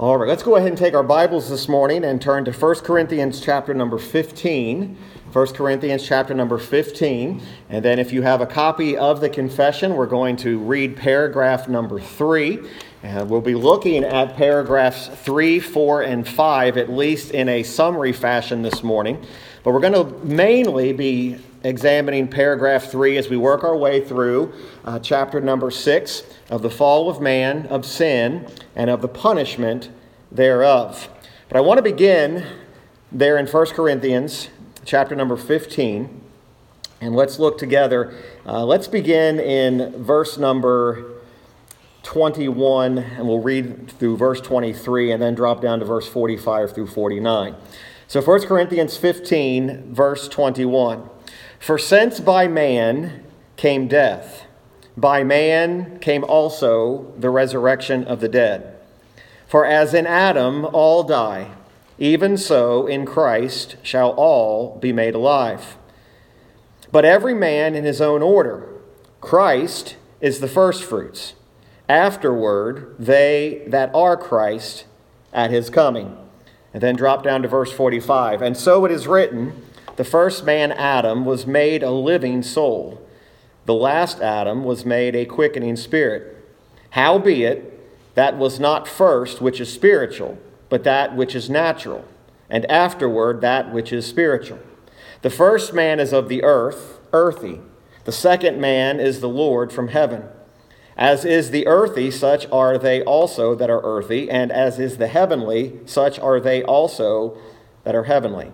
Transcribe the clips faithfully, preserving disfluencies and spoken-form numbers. All right, let's go ahead and take our Bibles this morning and turn to First Corinthians chapter number fifteen. First Corinthians chapter number fifteen. And then if you have a copy of the confession, we're going to read paragraph number three. And we'll be looking at paragraphs three, four, and five, at least in a summary fashion this morning. But we're going to mainly be examining paragraph three as we work our way through uh, chapter number six of the fall of man, of sin, and of the punishment thereof. But I want to begin there in First Corinthians chapter number fifteen, and let's look together. Uh, let's begin in verse number twenty-one, and we'll read through verse twenty-three and then drop down to verse forty-five through forty-nine. So First Corinthians fifteen, verse twenty-one. For since by man came death, by man came also the resurrection of the dead. For as in Adam all die, even so in Christ shall all be made alive. But every man in his own order. Christ is the firstfruits. Afterward, they that are Christ at his coming. And then drop down to verse forty-five. And so it is written, the first man, Adam, was made a living soul. The last Adam was made a quickening spirit. Howbeit, that was not first which is spiritual, but that which is natural, and afterward that which is spiritual. The first man is of the earth, earthy. The second man is the Lord from heaven. As is the earthy, such are they also that are earthy, and as is the heavenly, such are they also that are heavenly.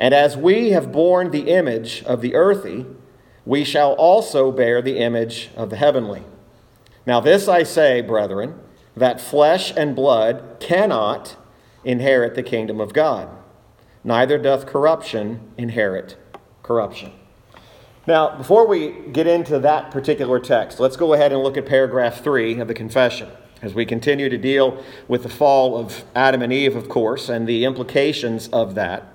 And as we have borne the image of the earthy, we shall also bear the image of the heavenly. Now this I say, brethren, that flesh and blood cannot inherit the kingdom of God, neither doth corruption inherit corruption. Now, before we get into that particular text, let's go ahead and look at paragraph three of the confession, as we continue to deal with the fall of Adam and Eve, of course, and the implications of that.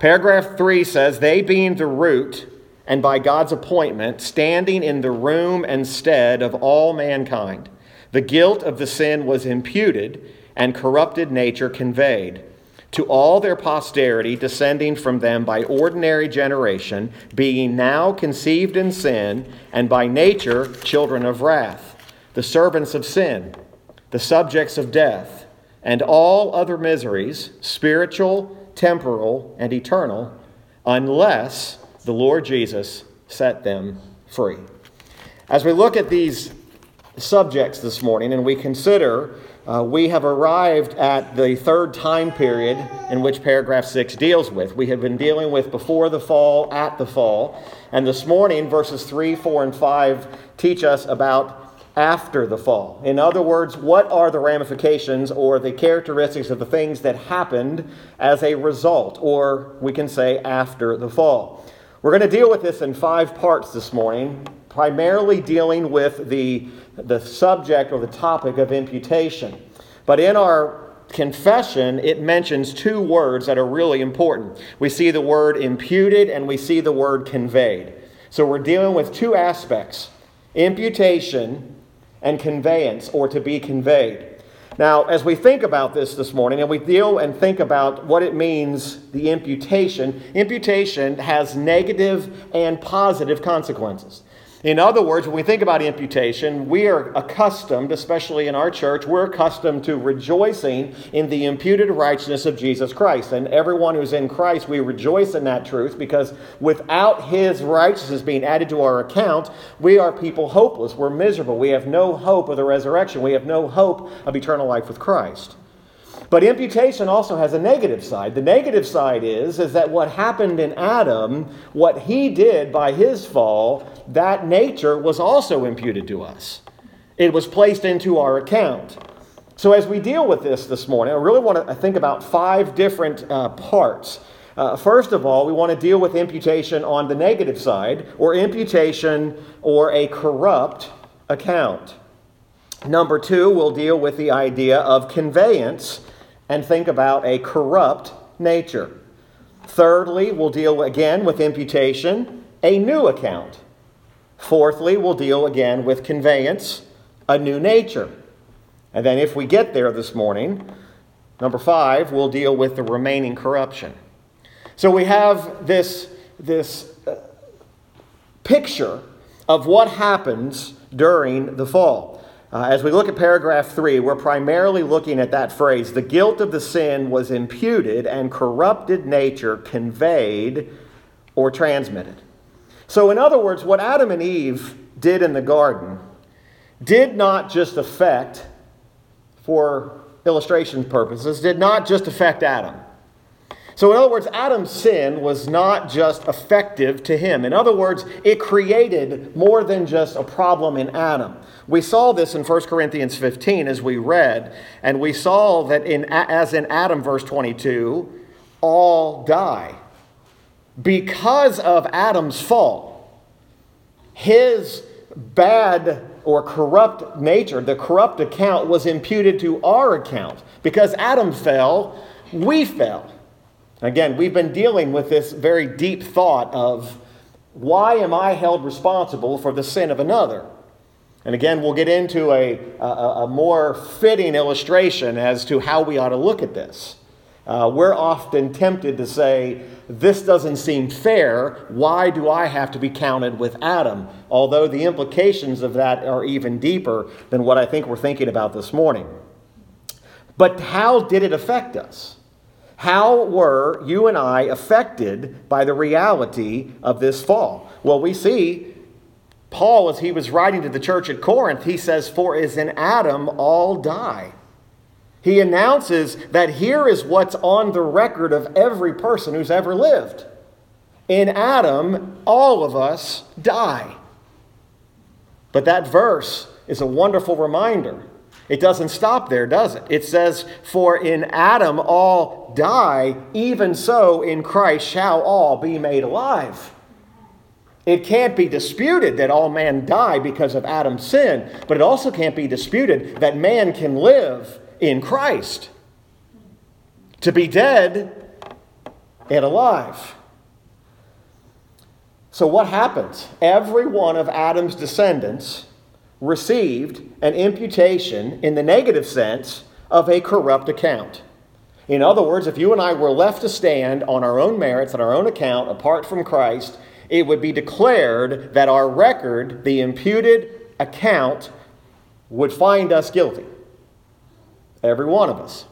Paragraph three says, they being the root, and by God's appointment, standing in the room and stead of all mankind, the guilt of the sin was imputed and corrupted nature conveyed to all their posterity, descending from them by ordinary generation, being now conceived in sin, and by nature children of wrath, the servants of sin, the subjects of death, and all other miseries, spiritual, temporal, and eternal, unless the Lord Jesus set them free. As we look at these subjects this morning and we consider, uh, we have arrived at the third time period in which paragraph six deals with. We have been dealing with before the fall, at the fall, and this morning verses three, four, and five teach us about after the fall. In other words, what are the ramifications or the characteristics of the things that happened as a result, or we can say after the fall? We're going to deal with this in five parts this morning, primarily dealing with the, the subject or the topic of imputation. But in our confession, it mentions two words that are really important. We see the word imputed and we see the word conveyed. So we're dealing with two aspects, imputation and conveyance, or to be conveyed. Now, as we think about this this morning, and we deal and think about what it means, the imputation, imputation has negative and positive consequences. In other words, when we think about imputation, we are accustomed, especially in our church, we're accustomed to rejoicing in the imputed righteousness of Jesus Christ. And everyone who's in Christ, we rejoice in that truth, because without his righteousness being added to our account, we are people hopeless. We're miserable. We have no hope of the resurrection. We have no hope of eternal life with Christ. But imputation also has a negative side. The negative side is, is that what happened in Adam, what he did by his fall, that nature was also imputed to us. It was placed into our account. So as we deal with this this morning, I really want to think about five different uh, parts. Uh, first of all, we want to deal with imputation on the negative side, or imputation or a corrupt account. Number two, we'll deal with the idea of conveyance and think about a corrupt nature. Thirdly, we'll deal again with imputation, a new account. Fourthly, we'll deal again with conveyance, a new nature. And then if we get there this morning, Number five, we'll deal with the remaining corruption. So we have this, this uh, picture of what happens during the fall. Uh, as we look at paragraph three, we're primarily looking at that phrase, the guilt of the sin was imputed and corrupted nature conveyed or transmitted. So in other words, what Adam and Eve did in the garden did not just affect, for illustration purposes, did not just affect Adam. So in other words, Adam's sin was not just effective to him. In other words, it created more than just a problem in Adam. We saw this in First Corinthians fifteen as we read, and we saw that in as in Adam, verse twenty-two, all die. Because of Adam's fall, his bad or corrupt nature, the corrupt account was imputed to our account. Because Adam fell, we fell. Again, we've been dealing with this very deep thought of why am I held responsible for the sin of another? And again, we'll get into a, a, a more fitting illustration as to how we ought to look at this. Uh, we're often tempted to say, this doesn't seem fair. Why do I have to be counted with Adam? Although the implications of that are even deeper than what I think we're thinking about this morning. But how did it affect us? How were you and I affected by the reality of this fall? Well, we see Paul, as he was writing to the church at Corinth, he says, for as in Adam all die. He announces that here is what's on the record of every person who's ever lived. In Adam, all of us die. But that verse is a wonderful reminder. It doesn't stop there, does it? It says, for in Adam all die, even so in Christ shall all be made alive. It can't be disputed that all men die because of Adam's sin, but it also can't be disputed that man can live in Christ. To be dead and alive. So what happens? Every one of Adam's descendants received an imputation in the negative sense of a corrupt account. In other words, if you and I were left to stand on our own merits, on our own account, apart from Christ, it would be declared that our record, the imputed account, would find us guilty. Every one of us.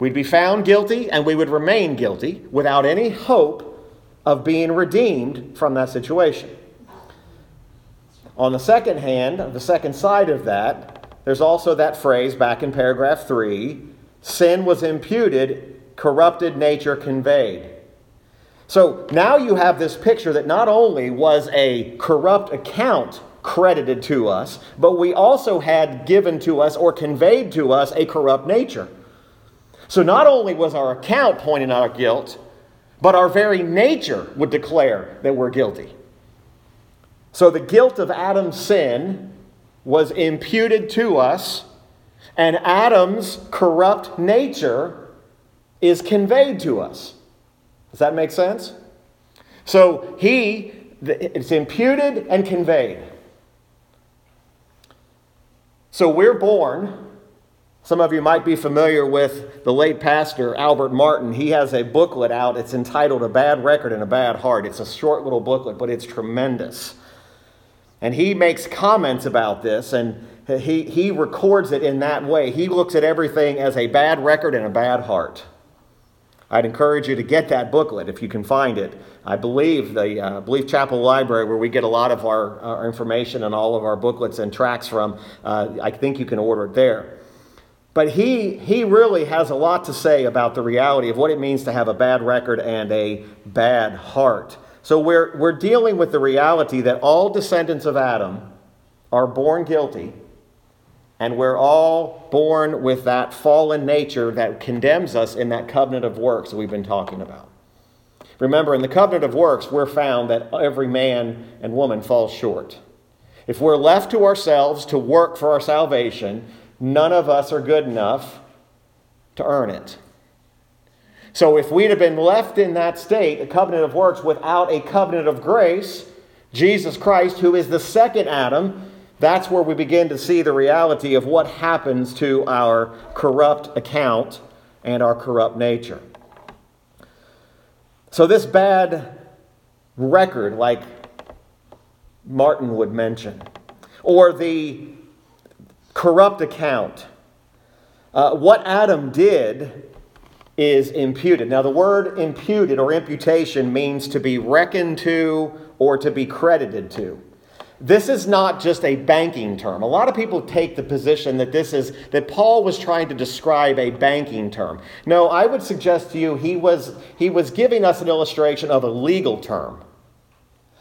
We'd be found guilty and we would remain guilty without any hope of being redeemed from that situation. On the second hand, the second side of that, there's also that phrase back in paragraph three, sin was imputed, corrupted nature conveyed. So now you have this picture that not only was a corrupt account credited to us, but we also had given to us or conveyed to us a corrupt nature. So not only was our account pointing out our guilt, but our very nature would declare that we're guilty. So the guilt of Adam's sin was imputed to us, and Adam's corrupt nature is conveyed to us. Does that make sense? So he, it's imputed and conveyed. So we're born. Some of you might be familiar with the late pastor, Albert Martin. He has a booklet out. It's entitled A Bad Record and a Bad Heart. It's a short little booklet, but it's tremendous. And he makes comments about this, and he, he records it in that way. He looks at everything as a bad record and a bad heart. I'd encourage you to get that booklet if you can find it. I believe the uh, Belief Chapel Library, where we get a lot of our, our information and all of our booklets and tracts from, uh, I think you can order it there. But he, he really has a lot to say about the reality of what it means to have a bad record and a bad heart. So we're, we're dealing with the reality that all descendants of Adam are born guilty, and we're all born with that fallen nature that condemns us in that covenant of works that we've been talking about. Remember, in the covenant of works, we're found that every man and woman falls short. If we're left to ourselves to work for our salvation, none of us are good enough to earn it. So if we'd have been left in that state, a covenant of works, without a covenant of grace, Jesus Christ, who is the second Adam, that's where we begin to see the reality of what happens to our corrupt account and our corrupt nature. So this bad record, like Martin would mention, or the corrupt account, uh, what Adam did is imputed. Now the word imputed or imputation means to be reckoned to or to be credited to. This is not just a banking term. A lot of people take the position that this is that Paul was trying to describe a banking term. No, I would suggest to you he was he was giving us an illustration of a legal term.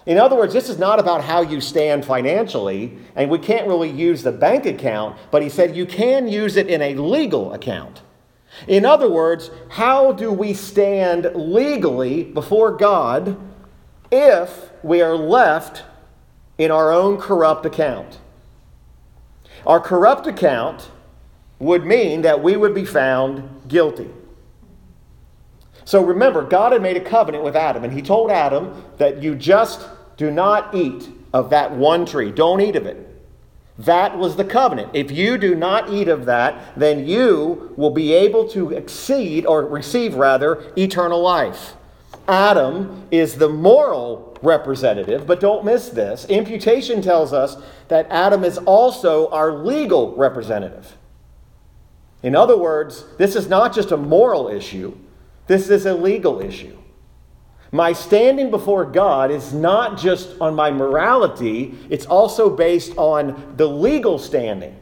In other words, this is not about how you stand financially, and we can't really use the bank account, but he said you can use it in a legal account. In other words, how do we stand legally before God if we are left in our own corrupt account? Our corrupt account would mean that we would be found guilty. So remember, God had made a covenant with Adam, and he told Adam that you just do not eat of that one tree. Don't eat of it. That was the covenant. If you do not eat of that, then you will be able to exceed, or receive rather, eternal life. Adam is the moral representative, but don't miss this. Imputation tells us that Adam is also our legal representative. In other words, this is not just a moral issue. This is a legal issue. My standing before God is not just on my morality, it's also based on the legal standing.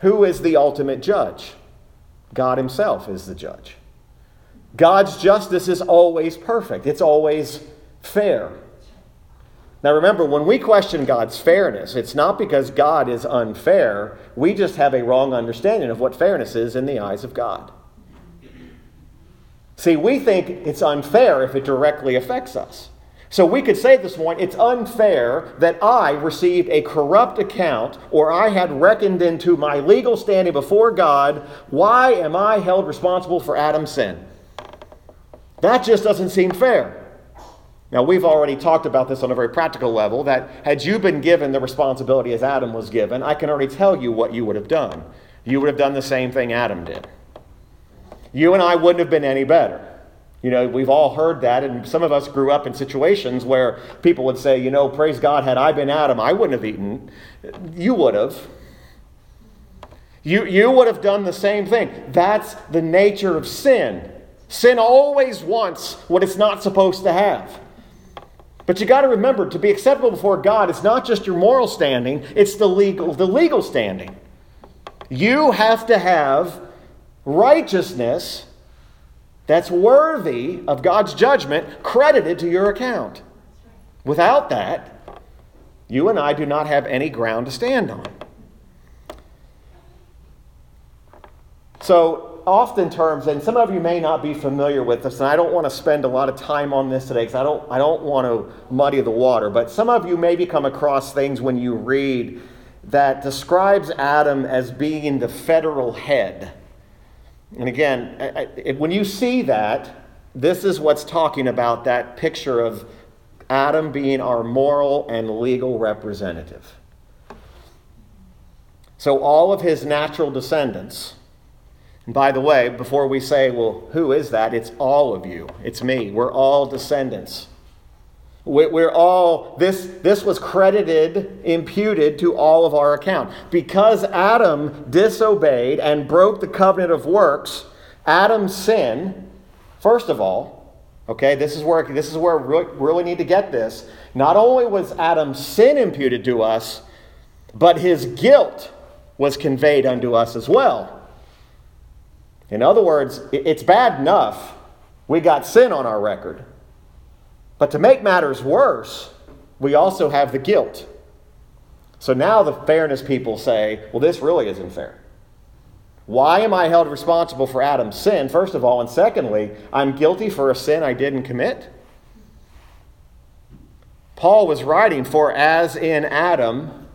Who is the ultimate judge? God himself is the judge. God's justice is always perfect. It's always fair. Now remember, when we question God's fairness, it's not because God is unfair. We just have a wrong understanding of what fairness is in the eyes of God. See, we think it's unfair if it directly affects us. So we could say this morning, it's unfair that I received a corrupt account or I had reckoned into my legal standing before God. Why am I held responsible for Adam's sin? That just doesn't seem fair. Now, we've already talked about this on a very practical level, that had you been given the responsibility as Adam was given, I can already tell you what you would have done. You would have done the same thing Adam did. You and I wouldn't have been any better. You know, we've all heard that, and some of us grew up in situations where people would say, you know, praise God, had I been Adam, I wouldn't have eaten. You would have. You, you would have done the same thing. That's the nature of sin. Sin always wants what it's not supposed to have. But you got to remember, to be acceptable before God, it's not just your moral standing, it's the legal, the legal standing. You have to have righteousness that's worthy of God's judgment credited to your account. Without that, you and I do not have any ground to stand on. So, often terms, and some of you may not be familiar with this, and I don't want to spend a lot of time on this today because I don't, I don't want to muddy the water, but some of you maybe come across things when you read that describes Adam as being the federal head. And again, I, I, when you see that, this is what's talking about that picture of Adam being our moral and legal representative. So all of his natural descendants. And by the way, before we say, well, who is that? It's all of you. It's me. We're all descendants. We're all, this, this was credited, imputed to all of our account. Because Adam disobeyed and broke the covenant of works, Adam's sin, first of all, okay, this is where, this is where we really need to get this. Not only was Adam's sin imputed to us, but his guilt was conveyed unto us as well. In other words, it's bad enough we got sin on our record. But to make matters worse, we also have the guilt. So now the fairness people say, well, this really isn't fair. Why am I held responsible for Adam's sin, first of all? And secondly, I'm guilty for a sin I didn't commit? Paul was writing, for as in Adam,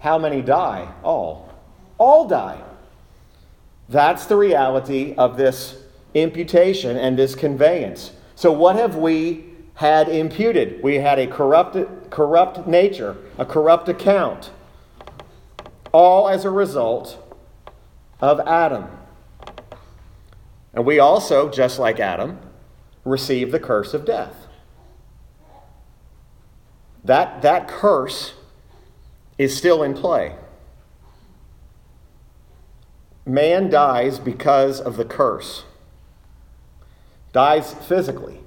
how many die? All. All die. That's the reality of this imputation and this conveyance. So what have we had imputed? We had a corrupt, corrupt nature, a corrupt account, all as a result of Adam. And we also, just like Adam, receive the curse of death. That, that curse is still in play. Man dies because of the curse. Dies physically.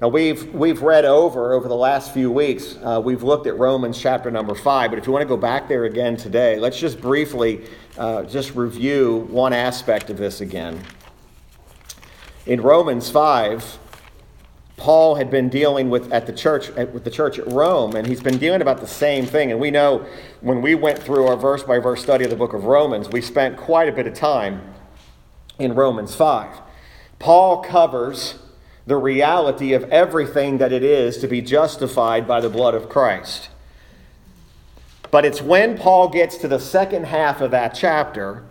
Now we've we've read over, over the last few weeks, uh, we've looked at Romans chapter number five, but if you want to go back there again today, let's just briefly uh, just review one aspect of this again. In Romans five, Paul had been dealing with at the church at, with the church at Rome, and he's been dealing about the same thing. And we know when we went through our verse by verse study of the book of Romans, we spent quite a bit of time in Romans five. Paul covers the reality of everything that it is to be justified by the blood of Christ. But it's when Paul gets to the second half of that chapter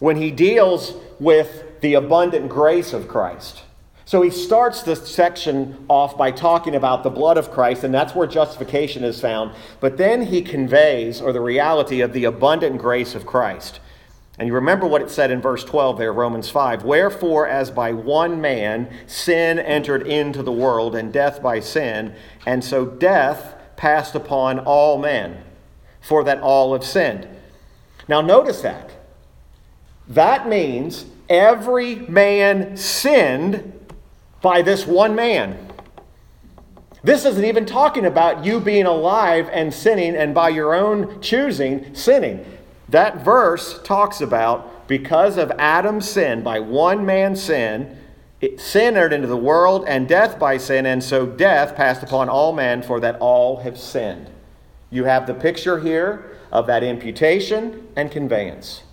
when he deals with the abundant grace of Christ. So he starts this section off by talking about the blood of Christ, and that's where justification is found. But then he conveys, or the reality of the abundant grace of Christ. And you remember what it said in verse twelve there, Romans five. Wherefore, as by one man sin entered into the world, and death by sin, and so death passed upon all men, for that all have sinned. Now notice that. That means every man sinned by this one man. This isn't even talking about you being alive and sinning and by your own choosing sinning. That verse talks about because of Adam's sin, by one man's sin, it, sin entered into the world and death by sin, and so death passed upon all men, for that all have sinned. You have the picture here of that imputation and conveyance.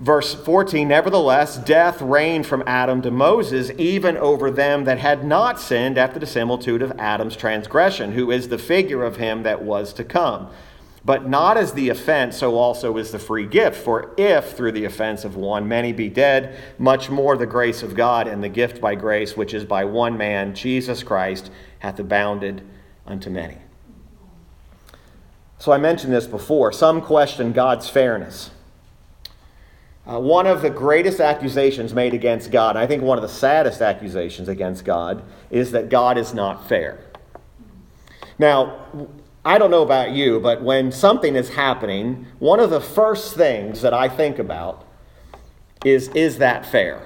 Verse fourteen, nevertheless, death reigned from Adam to Moses, even over them that had not sinned after the similitude of Adam's transgression, who is the figure of him that was to come. But not as the offense, so also is the free gift. For if through the offense of one many be dead, much more the grace of God and the gift by grace, which is by one man, Jesus Christ, hath abounded unto many. So I mentioned this before. Some question God's fairness. Uh, one of the greatest accusations made against God, I think one of the saddest accusations against God, is that God is not fair. Now, I don't know about you, but when something is happening, one of the first things that I think about is, is that fair?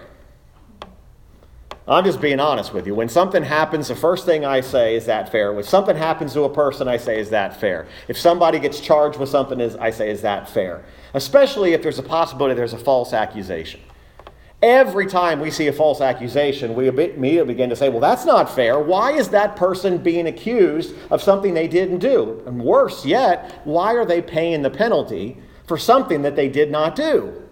I'm just being honest with you. When something happens, the first thing I say, is that fair? When something happens to a person, I say, is that fair? If somebody gets charged with something, I say, is that fair? Especially if there's a possibility there's a false accusation. Every time we see a false accusation, we immediately begin to say, well, that's not fair. Why is that person being accused of something they didn't do? And worse yet, why are they paying the penalty for something that they did not do?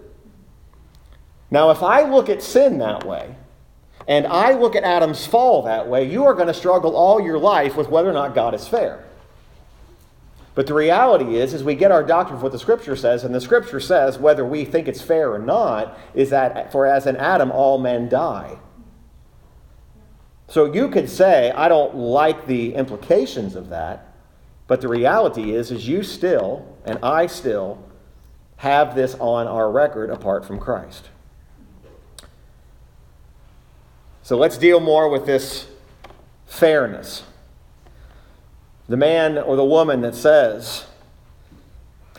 Now, if I look at sin that way, and I look at Adam's fall that way, you are going to struggle all your life with whether or not God is fair. But the reality is, is we get our doctrine from what the Scripture says, and the Scripture says, whether we think it's fair or not, is that for as in Adam, all men die. So you could say, I don't like the implications of that, but the reality is, is you still, and I still, have this on our record apart from Christ. So let's deal more with this fairness. The man or the woman that says,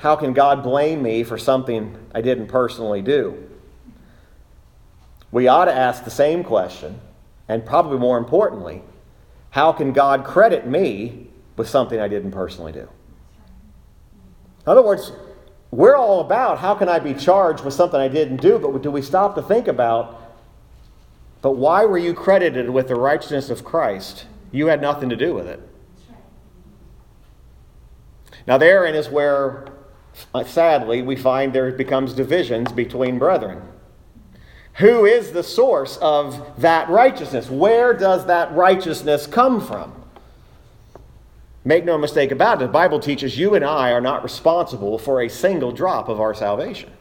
how can God blame me for something I didn't personally do? We ought to ask the same question, and probably more importantly, how can God credit me with something I didn't personally do? In other words, we're all about how can I be charged with something I didn't do, but do we stop to think about, but why were you credited with the righteousness of Christ? You had nothing to do with it. Now therein is where, sadly, we find there becomes divisions between brethren. Who is the source of that righteousness? Where does that righteousness come from? Make no mistake about it, the Bible teaches you and I are not responsible for a single drop of our salvation.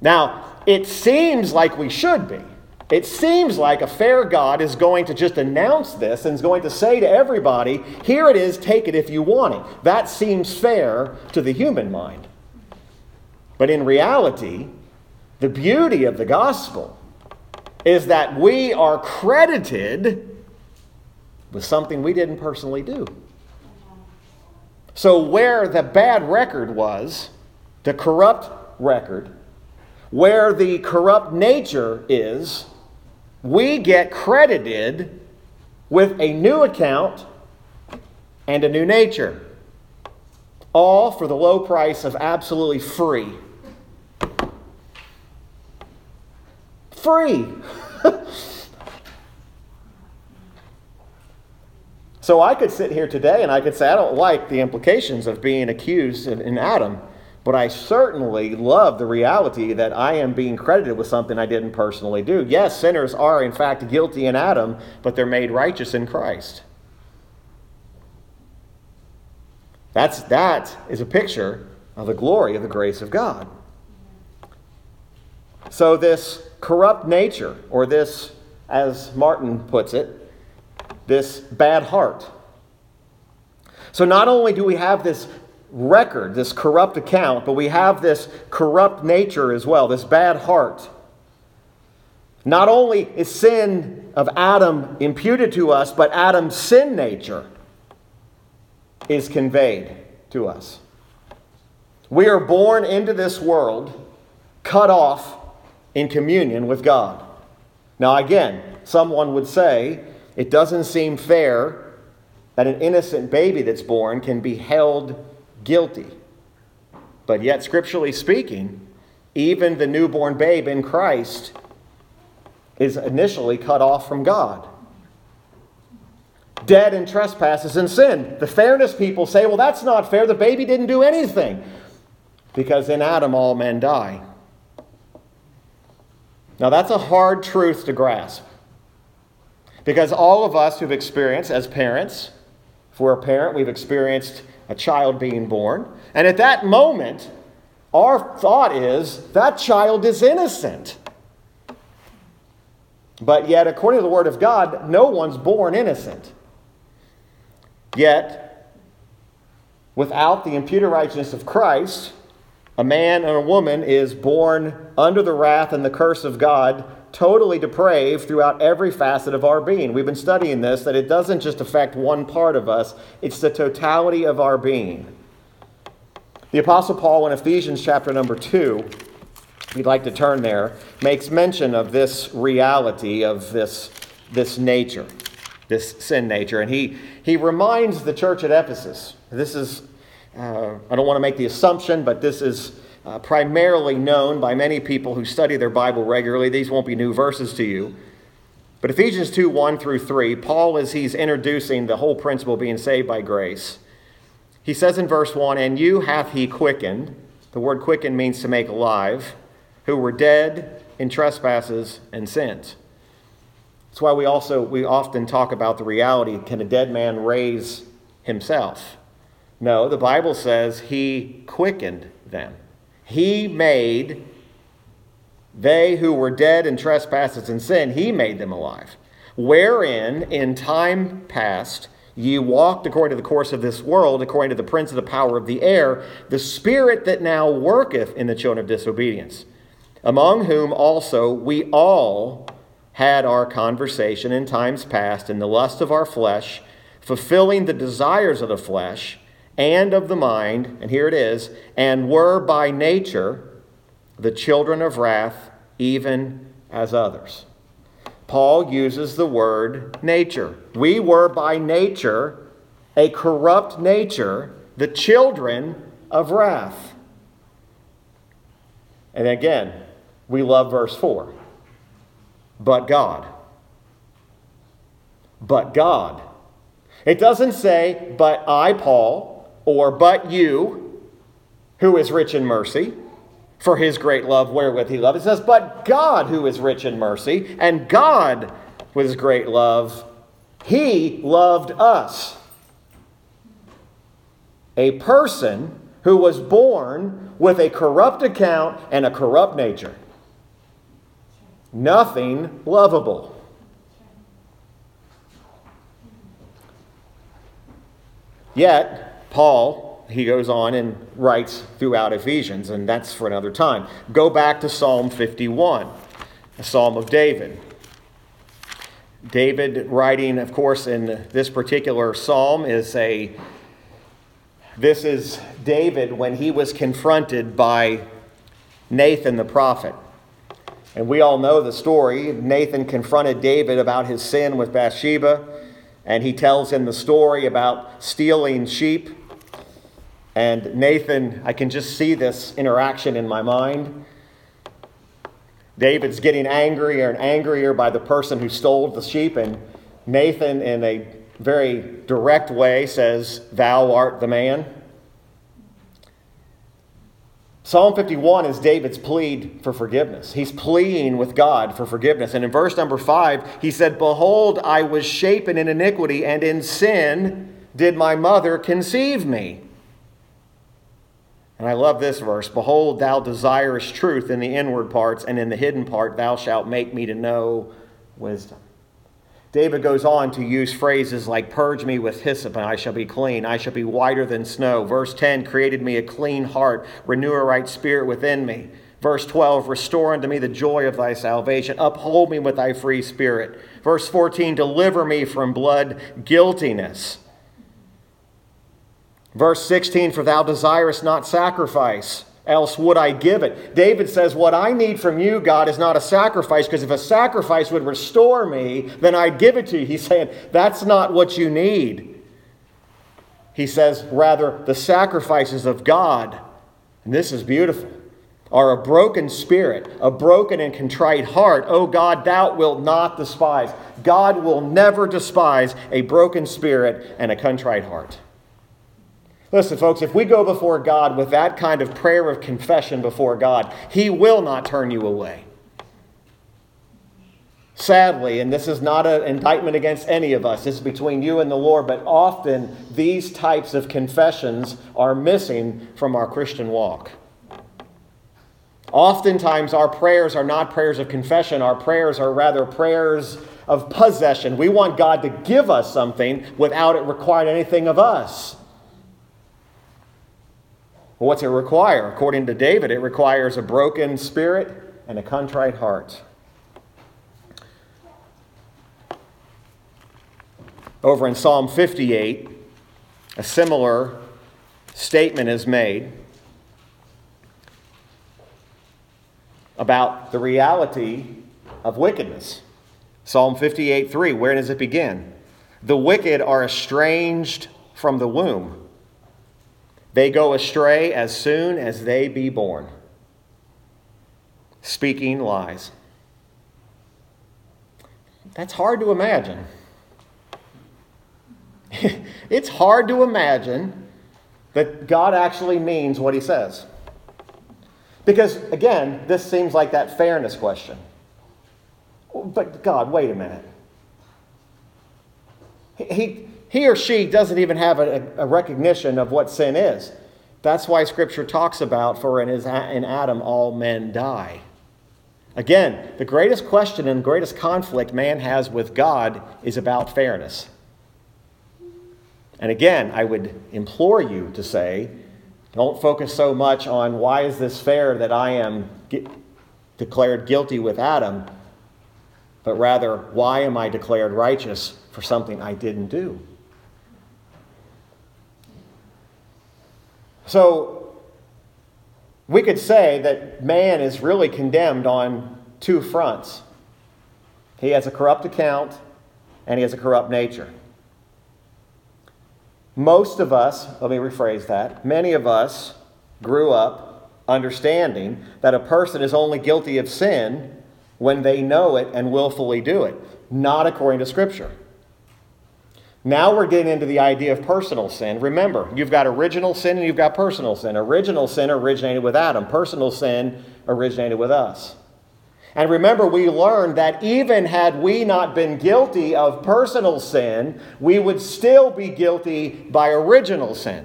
Now, it seems like we should be. It seems like a fair God is going to just announce this and is going to say to everybody, here it is, take it if you want it. That seems fair to the human mind. But in reality, the beauty of the gospel is that we are credited with something we didn't personally do. So where the bad record was, the corrupt record, where the corrupt nature is, we get credited with a new account and a new nature. All for the low price of absolutely free. Free. So I could sit here today and I could say, I don't like the implications of being accused in Adam, but I certainly love the reality that I am being credited with something I didn't personally do. Yes, sinners are in fact guilty in Adam, but they're made righteous in Christ. That's, that is a picture of the glory of the grace of God. So this corrupt nature, or this, as Martin puts it, this bad heart. So not only do we have this record, this corrupt account, but we have this corrupt nature as well, this bad heart. Not only is sin of Adam imputed to us, but Adam's sin nature is conveyed to us. We are born into this world cut off in communion with God. Now again, someone would say, it doesn't seem fair that an innocent baby that's born can be held guilty. But yet, scripturally speaking, even the newborn babe in Christ is initially cut off from God. Dead in trespasses and sin. The fairness people say, well, that's not fair. The baby didn't do anything. Because in Adam, all men die. Now, that's a hard truth to grasp. Because all of us who've experienced as parents, if we're a parent, we've experienced a child being born. And at that moment, our thought is that child is innocent. But yet, according to the Word of God, no one's born innocent. Yet, without the imputed righteousness of Christ, a man and a woman is born under the wrath and the curse of God, totally depraved throughout every facet of our being. We've been studying this, that it doesn't just affect one part of us, it's the totality of our being. The Apostle Paul in Ephesians chapter number two, if you'd like to turn there, makes mention of this reality of this, this nature, this sin nature. And he, he reminds the church at Ephesus, this is, uh, I don't want to make the assumption, but this is Uh, primarily known by many people who study their Bible regularly. These won't be new verses to you. But Ephesians two, one through three, Paul, as he's introducing the whole principle of being saved by grace, he says in verse one, "And you hath he quickened," the word quickened means to make alive, "who were dead in trespasses and sins." That's why we also, we often talk about the reality, can a dead man raise himself? No, the Bible says he quickened them. He made they who were dead in trespasses and sin, he made them alive. "Wherein in time past ye walked according to the course of this world, according to the prince of the power of the air, the spirit that now worketh in the children of disobedience, among whom also we all had our conversation in times past in the lust of our flesh, fulfilling the desires of the flesh and of the mind," and here it is, "and were by nature the children of wrath, even as others." Paul uses the word nature. We were by nature, a corrupt nature, the children of wrath. And again, we love verse four. But God. But God. It doesn't say, but I, Paul, or but you, who is rich in mercy, for his great love wherewith he loved. It says, but God, who is rich in mercy, and God, with his great love, he loved us. A person who was born with a corrupt account and a corrupt nature. Nothing lovable. Yet, Paul he goes on and writes throughout Ephesians, and that's for another time. Go back to Psalm fifty-one, a Psalm of David. David writing, of course, in this particular psalm is a, this is David when he was confronted by Nathan the prophet. And we all know the story. Nathan confronted David about his sin with Bathsheba, and he tells him the story about stealing sheep. And Nathan, I can just see this interaction in my mind. David's getting angrier and angrier by the person who stole the sheep, and Nathan, in a very direct way, says, "Thou art the man." Psalm fifty-one is David's plea for forgiveness. He's pleading with God for forgiveness. And in verse number five, he said, "Behold, I was shapen in iniquity, and in sin did my mother conceive me." And I love this verse. "Behold, thou desirest truth in the inward parts, and in the hidden part thou shalt make me to know wisdom." David goes on to use phrases like, "Purge me with hyssop, and I shall be clean. I shall be whiter than snow." Verse ten, "Created me a clean heart. Renew a right spirit within me." Verse twelve, "Restore unto me the joy of thy salvation. Uphold me with thy free spirit." Verse fourteen, "Deliver me from blood guiltiness." Verse sixteen, "For thou desirest not sacrifice, else would I give it." David says, what I need from you, God, is not a sacrifice, because if a sacrifice would restore me, then I'd give it to you. He's saying, that's not what you need. He says, rather, the sacrifices of God, and this is beautiful, are a broken spirit, a broken and contrite heart. O God, thou wilt not despise. God will never despise a broken spirit and a contrite heart. Listen, folks, if we go before God with that kind of prayer of confession before God, He will not turn you away. Sadly, and this is not an indictment against any of us, it's between you and the Lord, but often these types of confessions are missing from our Christian walk. Oftentimes our prayers are not prayers of confession, our prayers are rather prayers of possession. We want God to give us something without it requiring anything of us. Well, what's it require? According to David, it requires a broken spirit and a contrite heart. Over in Psalm fifty-eight, a similar statement is made about the reality of wickedness. Psalm fifty-eight three, where does it begin? "The wicked are estranged from the womb. They go astray as soon as they be born, speaking lies." That's hard to imagine. It's hard to imagine that God actually means what He says. Because, again, this seems like that fairness question. But God, wait a minute. He... he He or she doesn't even have a, a recognition of what sin is. That's why Scripture talks about, for in, his, in Adam all men die. Again, the greatest question and greatest conflict man has with God is about fairness. And again, I would implore you to say, don't focus so much on why is this fair that I am ge- declared guilty with Adam, but rather, why am I declared righteous for something I didn't do? So we could say that man is really condemned on two fronts. He has a corrupt account and he has a corrupt nature. Most of us, let me rephrase that, many of us grew up understanding that a person is only guilty of sin when they know it and willfully do it, not according to Scripture. Now we're getting into the idea of personal sin. Remember, you've got original sin and you've got personal sin. Original sin originated with Adam. Personal sin originated with us. And remember, we learned that even had we not been guilty of personal sin, we would still be guilty by original sin.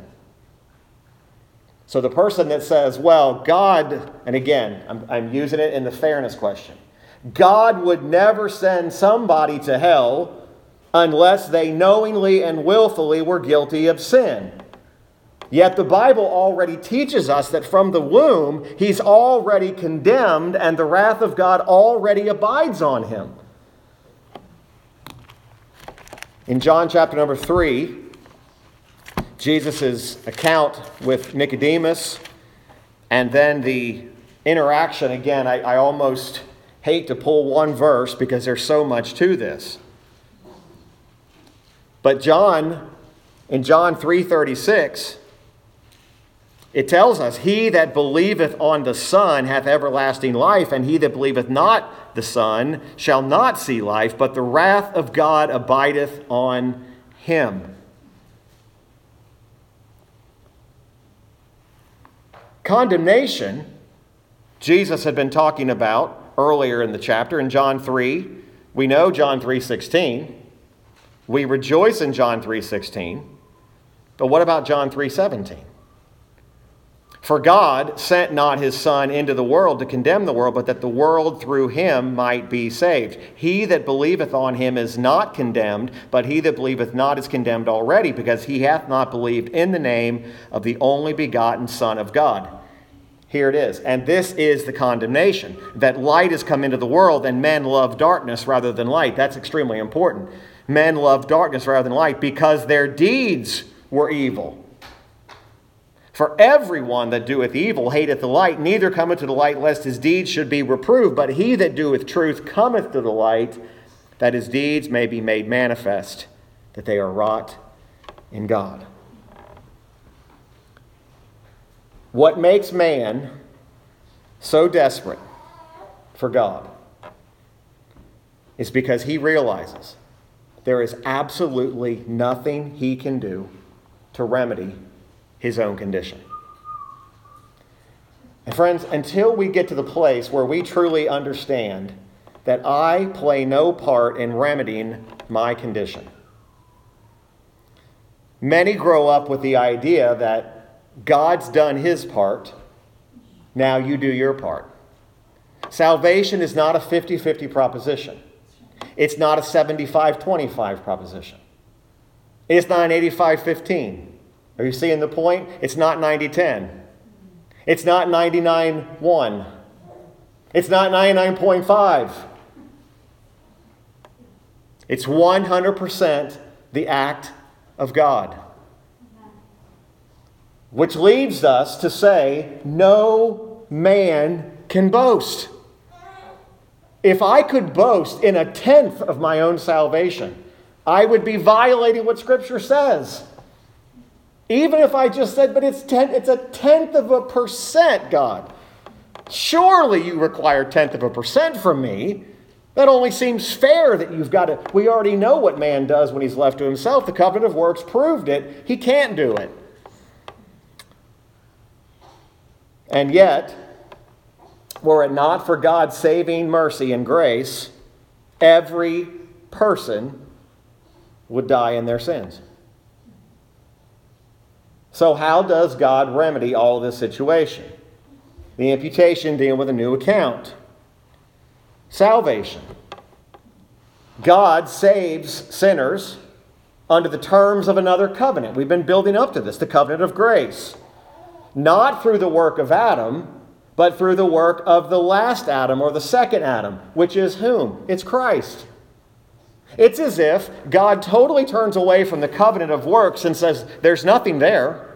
So the person that says, well, God, and again, I'm, I'm using it in the fairness question, God would never send somebody to hell unless they knowingly and willfully were guilty of sin. Yet the Bible already teaches us that from the womb, he's already condemned and the wrath of God already abides on him. In John chapter number three, Jesus' account with Nicodemus and then the interaction, again, I, I almost hate to pull one verse because there's so much to this. But John, in John three thirty-six, it tells us, "He that believeth on the Son hath everlasting life, and he that believeth not the Son shall not see life, but the wrath of God abideth on him." Condemnation, Jesus had been talking about earlier in the chapter. In John three, we know John three sixteen. We rejoice in John three sixteen, but what about John three seventeen? "For God sent not his Son into the world to condemn the world, but that the world through him might be saved. He that believeth on him is not condemned, but he that believeth not is condemned already, because he hath not believed in the name of the only begotten Son of God." Here it is. And this is the condemnation, that light has come into the world, and men love darkness rather than light. That's extremely important. Men love darkness rather than light because their deeds were evil. "For everyone that doeth evil hateth the light, neither cometh to the light, lest his deeds should be reproved. But he that doeth truth cometh to the light, that his deeds may be made manifest, that they are wrought in God." What makes man so desperate for God is because he realizes there is absolutely nothing he can do to remedy his own condition. And friends, until we get to the place where we truly understand that I play no part in remedying my condition. Many grow up with the idea that God's done his part, now you do your part. Salvation is not a fifty-fifty proposition. It's not a seventy-five twenty-five proposition. It's not an eighty-five fifteen. Are you seeing the point? It's not ninety ten. It's not ninety-nine one. It's not ninety-nine point five. It's one hundred percent the act of God. Which leads us to say, no man can boast. If I could boast in a tenth of my own salvation, I would be violating what Scripture says. Even if I just said, but it's ten, it's a tenth of a percent, God. Surely you require tenth of a percent from me. That only seems fair that you've got to. We already know what man does when he's left to himself. The covenant of works proved it. He can't do it. And yet, were it not for God's saving mercy and grace, every person would die in their sins. So how does God remedy all this situation? The imputation dealing with a new account. Salvation. God saves sinners under the terms of another covenant. We've been building up to this, the covenant of grace. Not through the work of Adam, but through the work of the last Adam or the second Adam, which is whom? It's Christ. It's as if God totally turns away from the covenant of works and says, there's nothing there.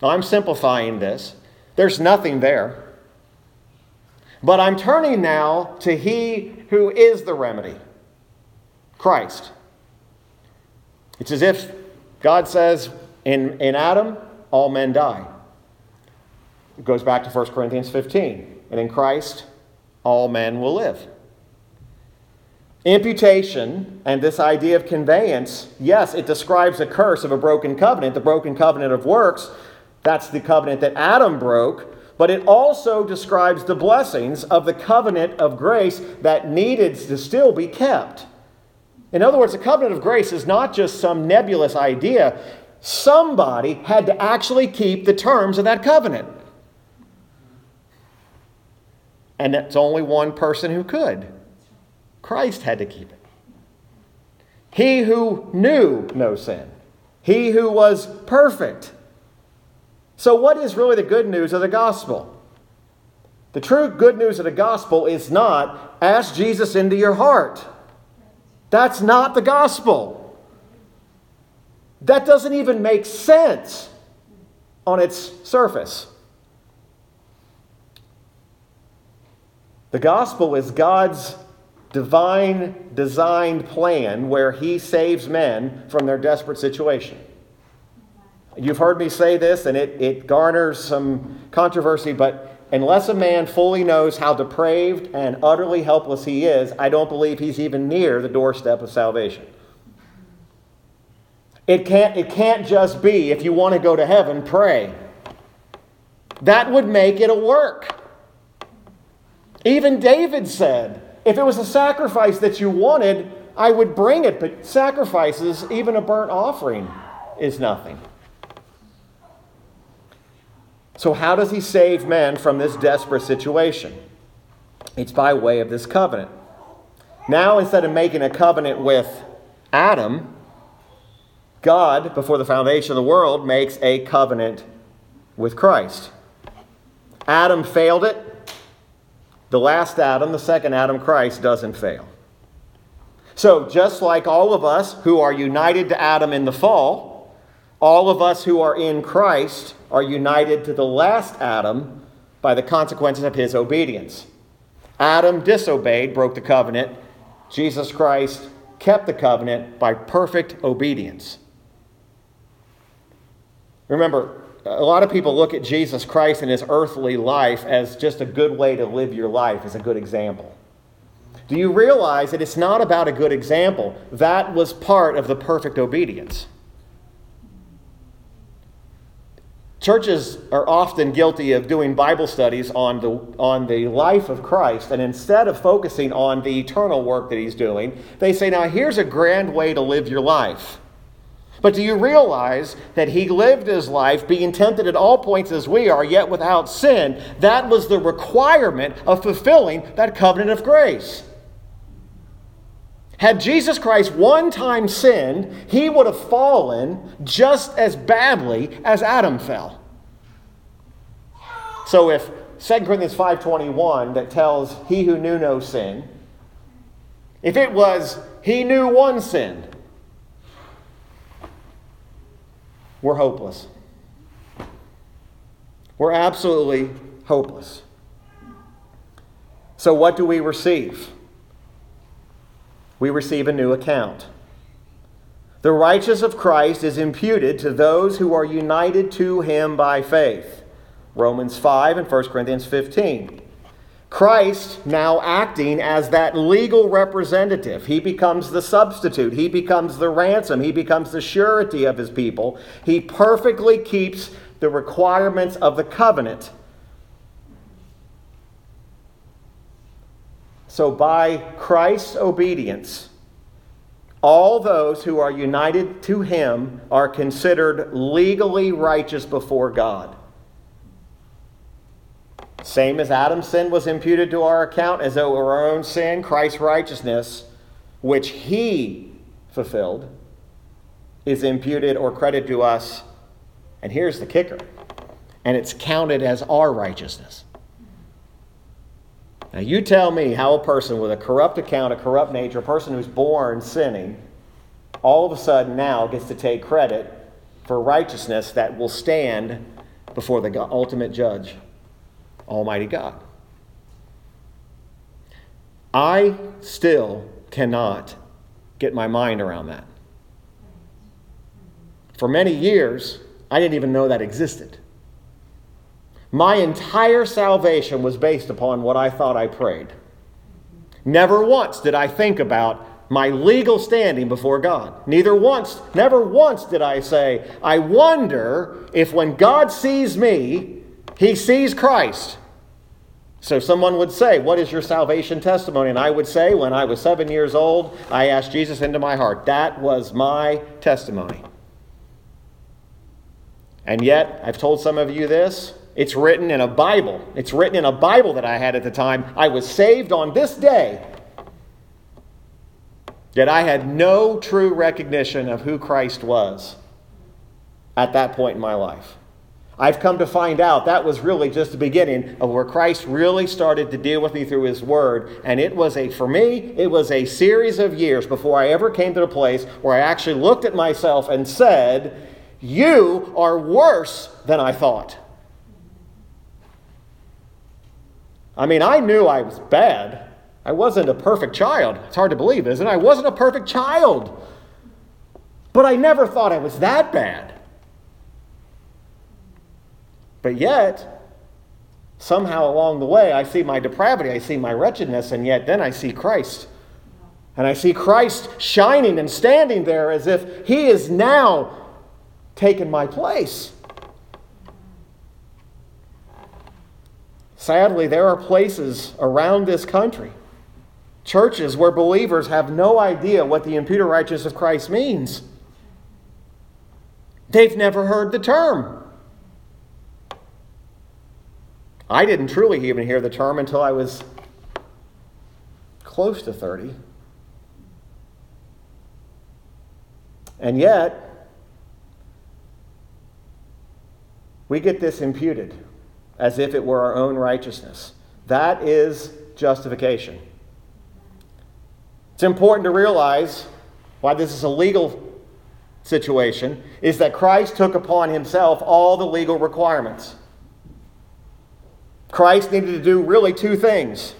I'm simplifying this. There's nothing there. But I'm turning now to he who is the remedy, Christ. It's as if God says, in, in Adam, all men die. It goes back to First Corinthians fifteen. And in Christ, all men will live. Imputation and this idea of conveyance, yes, it describes the curse of a broken covenant, the broken covenant of works. That's the covenant that Adam broke. But it also describes the blessings of the covenant of grace that needed to still be kept. In other words, the covenant of grace is not just some nebulous idea. Somebody had to actually keep the terms of that covenant. And that's only one person who could. Christ had to keep it. He who knew no sin. He who was perfect. So what is really the good news of the gospel? The true good news of the gospel is not ask Jesus into your heart. That's not the gospel. That doesn't even make sense on its surface. The gospel is God's divine designed plan where he saves men from their desperate situation. You've heard me say this, and it, it garners some controversy, but unless a man fully knows how depraved and utterly helpless he is, I don't believe he's even near the doorstep of salvation. It can't, it can't just be, if you want to go to heaven, pray. That would make it a work. Even David said, if it was a sacrifice that you wanted, I would bring it, but sacrifices, even a burnt offering, is nothing. So how does he save men from this desperate situation? It's by way of this covenant. Now, instead of making a covenant with Adam, God, before the foundation of the world, makes a covenant with Christ. Adam failed it. The last Adam, the second Adam, Christ, doesn't fail. So just like all of us who are united to Adam in the fall, all of us who are in Christ are united to the last Adam by the consequences of his obedience. Adam disobeyed, broke the covenant. Jesus Christ kept the covenant by perfect obedience. Remember, a lot of people look at Jesus Christ and his earthly life as just a good way to live your life, as a good example. Do you realize that it's not about a good example? That was part of the perfect obedience. Churches are often guilty of doing Bible studies on the on the life of Christ, and instead of focusing on the eternal work that he's doing, they say, now here's a grand way to live your life. But do you realize that he lived his life being tempted at all points as we are, yet without sin? That was the requirement of fulfilling that covenant of grace. Had Jesus Christ one time sinned, he would have fallen just as badly as Adam fell. So if Second Corinthians five twenty-one, that tells he who knew no sin, if it was he knew one sin, we're hopeless. We're absolutely hopeless. So what do we receive? We receive a new account. The righteousness of Christ is imputed to those who are united to him by faith. Romans five and First Corinthians fifteen. Christ now acting as that legal representative. He becomes the substitute. He becomes the ransom. He becomes the surety of his people. He perfectly keeps the requirements of the covenant. So by Christ's obedience, all those who are united to him are considered legally righteous before God. Same as Adam's sin was imputed to our account, as though it were our own sin, Christ's righteousness, which he fulfilled, is imputed or credited to us. And here's the kicker. And it's counted as our righteousness. Now you tell me how a person with a corrupt account, a corrupt nature, a person who's born sinning, all of a sudden now gets to take credit for righteousness that will stand before the ultimate judge, Almighty God. I still cannot get my mind around that. For many years, I didn't even know that existed. My entire salvation was based upon what I thought I prayed. Never once did I think about my legal standing before God. Neither once, never once did I say, I wonder if when God sees me, he sees Christ. So someone would say, what is your salvation testimony? And I would say, when I was seven years old, I asked Jesus into my heart. That was my testimony. And yet, I've told some of you this, it's written in a Bible. It's written in a Bible that I had at the time. I was saved on this day. Yet I had no true recognition of who Christ was at that point in my life. I've come to find out that was really just the beginning of where Christ really started to deal with me through his word. And it was a, for me, it was a series of years before I ever came to the place where I actually looked at myself and said, you are worse than I thought. I mean, I knew I was bad. I wasn't a perfect child. It's hard to believe, isn't it? I wasn't a perfect child. But I never thought I was that bad. But yet, somehow along the way, I see my depravity, I see my wretchedness, and yet then I see Christ. And I see Christ shining and standing there as if he is now taking my place. Sadly, there are places around this country, churches where believers have no idea what the imputed righteousness of Christ means. They've never heard the term. I didn't truly even hear the term until I was close to thirty. And yet, we get this imputed as if it were our own righteousness. That is justification. It's important to realize why this is a legal situation, is that Christ took upon himself all the legal requirements. Christ needed to do really two things.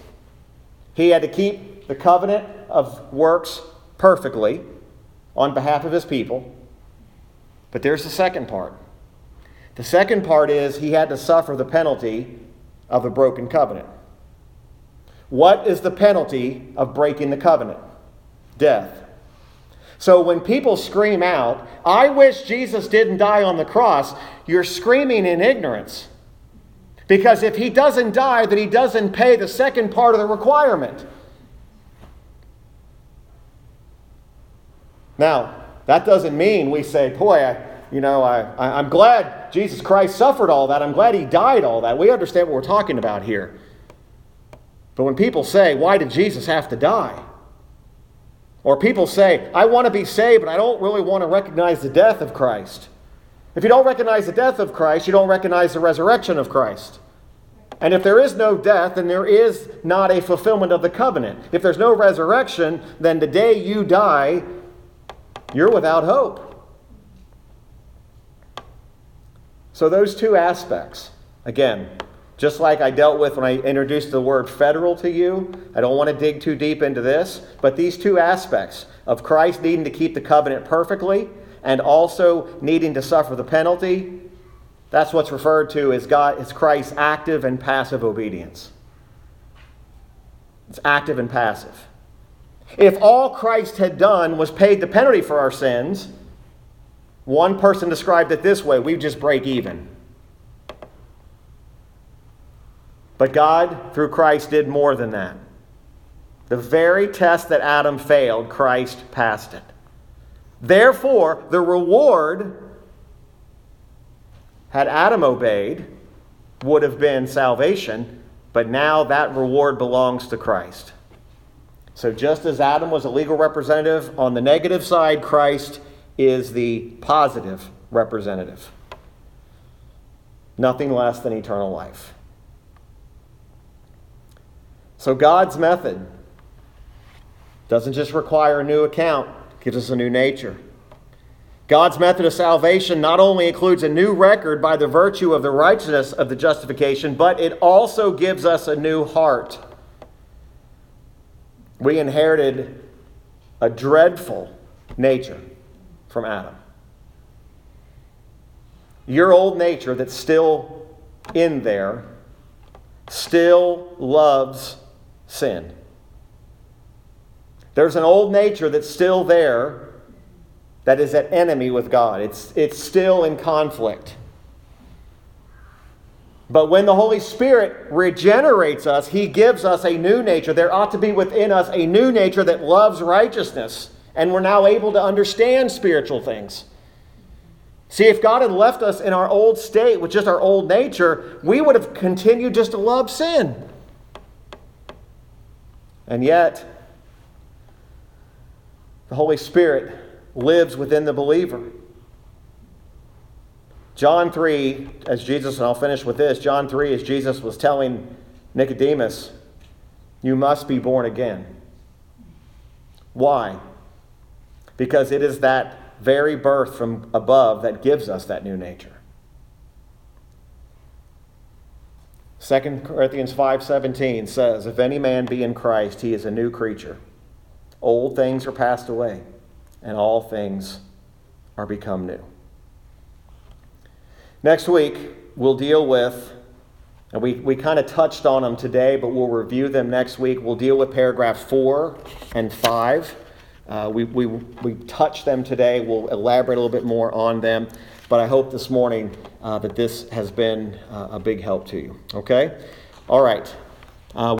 He had to keep the covenant of works perfectly on behalf of his people. But there's the second part. The second part is he had to suffer the penalty of a broken covenant. What is the penalty of breaking the covenant? Death. So when people scream out, I wish Jesus didn't die on the cross, you're screaming in ignorance. Because if he doesn't die, then he doesn't pay the second part of the requirement. Now, that doesn't mean we say, boy, I, you know, I, I, I'm glad Jesus Christ suffered all that. I'm glad he died all that. We understand what we're talking about here. But when people say, why did Jesus have to die? Or people say, I want to be saved, but I don't really want to recognize the death of Christ. If you don't recognize the death of Christ, you don't recognize the resurrection of Christ. And if there is no death, then there is not a fulfillment of the covenant. If there's no resurrection, then the day you die, you're without hope. So those two aspects, again, just like I dealt with when I introduced the word federal to you, I don't want to dig too deep into this, but these two aspects of Christ needing to keep the covenant perfectly and also needing to suffer the penalty, that's what's referred to as God, as Christ's active and passive obedience. It's active and passive. If all Christ had done was paid the penalty for our sins, one person described it this way, we just break even. But God, through Christ, did more than that. The very test that Adam failed, Christ passed it. Therefore, the reward, had Adam obeyed, would have been salvation, but now that reward belongs to Christ. So just as Adam was a legal representative on the negative side, Christ is the positive representative. Nothing less than eternal life. So God's method doesn't just require a new account. Gives us a new nature. God's method of salvation not only includes a new record by the virtue of the righteousness of the justification, but it also gives us a new heart. We inherited a dreadful nature from Adam. Your old nature that's still in there still loves sin. There's an old nature that's still there that is at enemy with God. It's, it's still in conflict. But when the Holy Spirit regenerates us, he gives us a new nature. There ought to be within us a new nature that loves righteousness. And we're now able to understand spiritual things. See, if God had left us in our old state with just our old nature, we would have continued just to love sin. And yet, the Holy Spirit lives within the believer. John three, as Jesus, and I'll finish with this, John three, as Jesus was telling Nicodemus, you must be born again. Why? Because it is that very birth from above that gives us that new nature. Second Corinthians five seventeen says, if any man be in Christ, he is a new creature. Old things are passed away, and all things are become new. Next week, we'll deal with, and we, we kind of touched on them today, but we'll review them next week. We'll deal with paragraph four and five. Uh, we, we, we touched them today. We'll elaborate a little bit more on them. But I hope this morning uh, that this has been uh, a big help to you. Okay? All right. Uh,